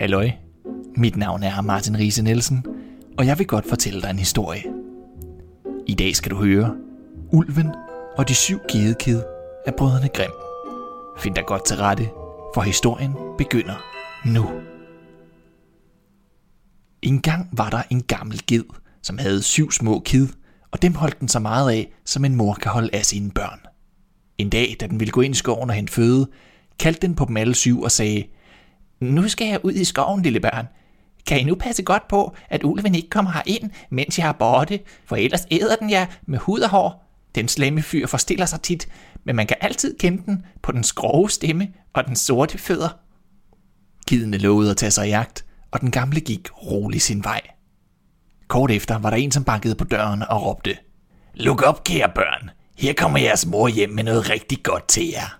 Halløj, mit navn er Martin Riise Nielsen, og jeg vil godt fortælle dig en historie. I dag skal du høre Ulven og de syv gedekid af Brødrene Grimm. Find dig godt til rette, for historien begynder nu. En gang var der en gammel ged, som havde 7 små kid, og dem holdt den så meget af, som en mor kan holde af sine børn. En dag, da den ville gå ind i skoven og hente føde, kaldte den på dem alle 7 og sagde: "Nu skal jeg ud i skoven, lille børn. Kan I nu passe godt på, at ulven ikke kommer herind, mens jeg har borte, for ellers æder den jer med hud og hår. Den slemme fyr forstiller sig tit, men man kan altid kende den på dens grove stemme og dens sorte fødder." Gidene lovede at tage sig i agt, og den gamle gik roligt sin vej. Kort efter var der en, som bankede på døren og råbte: "Luk op, kære børn. Her kommer jeres mor hjem med noget rigtig godt til jer."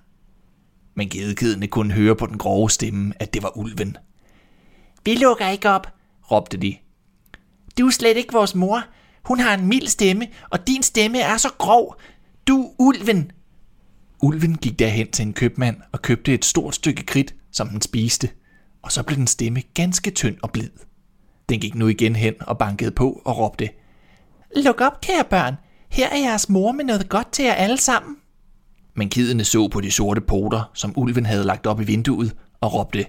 Men gedekidene kunne høre på den grove stemme, at det var ulven. "Vi lukker ikke op," råbte de. "Du er slet ikke vores mor. Hun har en mild stemme, og din stemme er så grov. Du er ulven." Ulven gik derhen til en købmand og købte et stort stykke kridt, som den spiste, og så blev den stemme ganske tynd og blid. Den gik nu igen hen og bankede på og råbte: "Luk op, kære børn. Her er jeres mor med noget godt til jer alle sammen." Men kidene så på de sorte poter, som ulven havde lagt op i vinduet, og råbte: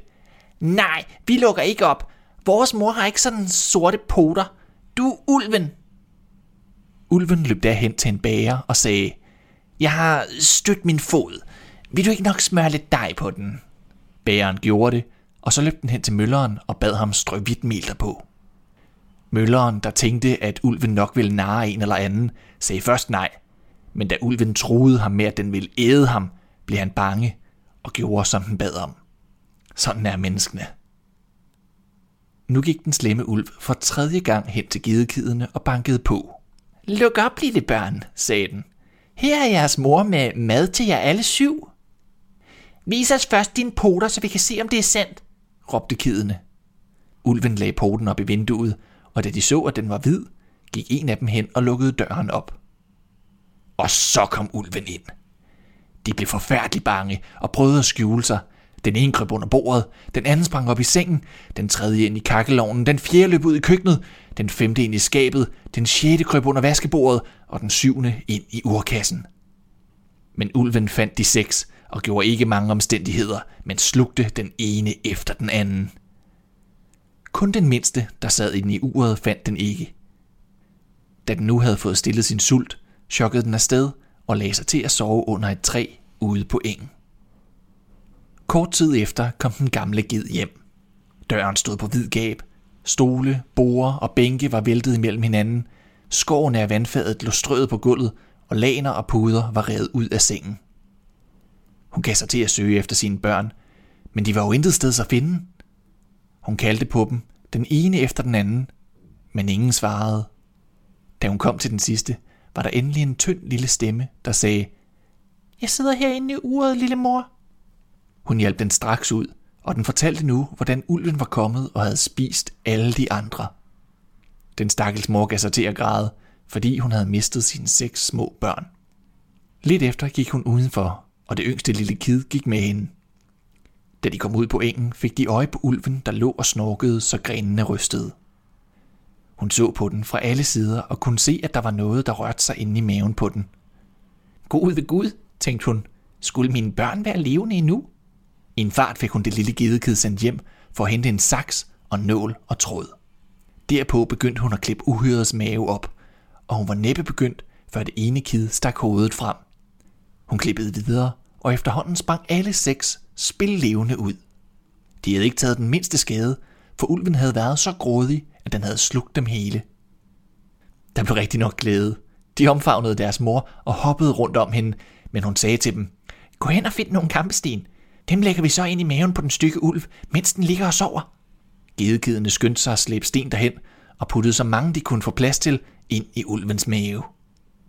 "Nej, vi lukker ikke op. Vores mor har ikke sådan sorte poter. Du er ulven." Ulven løb derhen til en bager og sagde: "Jeg har stødt min fod. Vil du ikke nok smøre lidt dej på den?" Bageren gjorde det, og så løb den hen til mølleren og bad ham strø hvidt mel derpå. Mølleren, der tænkte, at ulven nok ville narre en eller anden, sagde først nej. Men da ulven truede ham med, at den ville æde ham, blev han bange og gjorde, som den bad om. Sådan er menneskene. Nu gik den slemme ulv for 3. gang hen til gedekidene og bankede på. "Luk op, lille børn," sagde den. "Her er jeres mor med mad til jer alle 7. "Vis os først dine poter, så vi kan se, om det er sandt," råbte kidene. Ulven lagde poten op i vinduet, og da de så, at den var hvid, gik en af dem hen og lukkede døren op. Og så kom ulven ind. De blev forfærdeligt bange og prøvede at skjule sig. Den ene kryb under bordet, den anden sprang op i sengen, den tredje ind i kakkelovnen, den fjerde løb ud i køkkenet, den femte ind i skabet, den 6. kryb under vaskebordet og den 7. ind i urkassen. Men ulven fandt de 6 og gjorde ikke mange omstændigheder, men slugte den ene efter den anden. Kun den mindste, der sad i den i uret, fandt den ikke. Da den nu havde fået stillet sin sult, chokkede den afsted og lagde sig til at sove under et træ ude på engen. Kort tid efter kom den gamle ged hjem. Døren stod på vid gab. Stole, borde og bænke var væltet imellem hinanden. Skårene af vandfadet lå strøet på gulvet, og laner og puder var revet ud af sengen. Hun gav sig til at søge efter sine børn, men de var jo intet sted at finde. Hun kaldte på dem, den ene efter den anden, men ingen svarede. Da hun kom til den sidste, var der endelig en tynd lille stemme, der sagde: "Jeg sidder herinde i uret, lille mor." Hun hjalp den straks ud, og den fortalte nu, hvordan ulven var kommet og havde spist alle de andre. Den stakkels mor gav sig til at græde, fordi hun havde mistet sine 6 små børn. Lidt efter gik hun udenfor, og det yngste lille kid gik med hende. Da de kom ud på engen, fik de øje på ulven, der lå og snorkede, så grenene rystede. Hun så på den fra alle sider og kunne se, at der var noget, der rørte sig inde i maven på den. "God ved Gud," tænkte hun. "Skulle mine børn være levende endnu?" I en fart fik hun det lille gedekid sendt hjem for at hente en saks og nål og tråd. Derpå begyndte hun at klippe uhyrets mave op, og hun var næppe begyndt, før det ene kid stak hovedet frem. Hun klippede videre, og efterhånden sprang alle 6 spillevende ud. De havde ikke taget den mindste skade, for ulven havde været så grådig, at den havde slugt dem hele. Der blev rigtig nok glæde. De omfavnede deres mor og hoppede rundt om hende, men hun sagde til dem: "Gå hen og find nogle kampesten. Dem lægger vi så ind i maven på den stykke ulv, mens den ligger og sover." Gedekidene skyndte sig at slæbe sten derhen og puttede så mange, de kunne få plads til, ind i ulvens mave.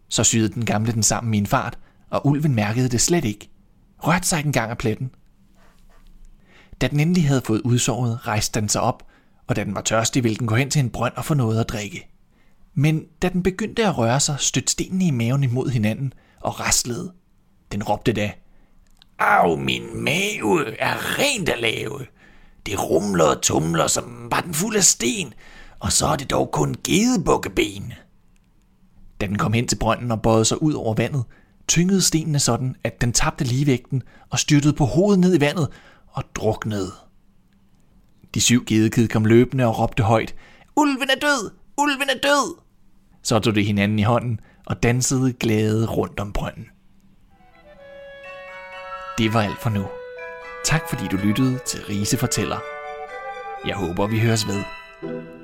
Så syede den gamle den sammen i en fart, og ulven mærkede det slet ikke. Rørte sig ikke engang af pletten. Da den endelig havde fået udsovet, rejste den sig op, og da den var tørstig, ville den gå hen til en brønd og få noget at drikke. Men da den begyndte at røre sig, stødte stenene i maven imod hinanden og raslede. Den råbte da: "Au, min mave er rent at lave. Det rumler og tumler som var den fuld af sten, og så er det dog kun gedebukkeben. Da den kom hen til brønden og bøjede sig ud over vandet, tyngede stenene sådan, at den tabte ligevægten og styrtede på hovedet ned i vandet og druknede. De syv gedekid kom løbende og råbte højt, Ulven er død! Ulven er død! Så tog de hinanden i hånden og dansede glade rundt om brønden. Det var alt for nu. Tak fordi du lyttede til Riise Fortæller. Jeg håber, vi høres ved.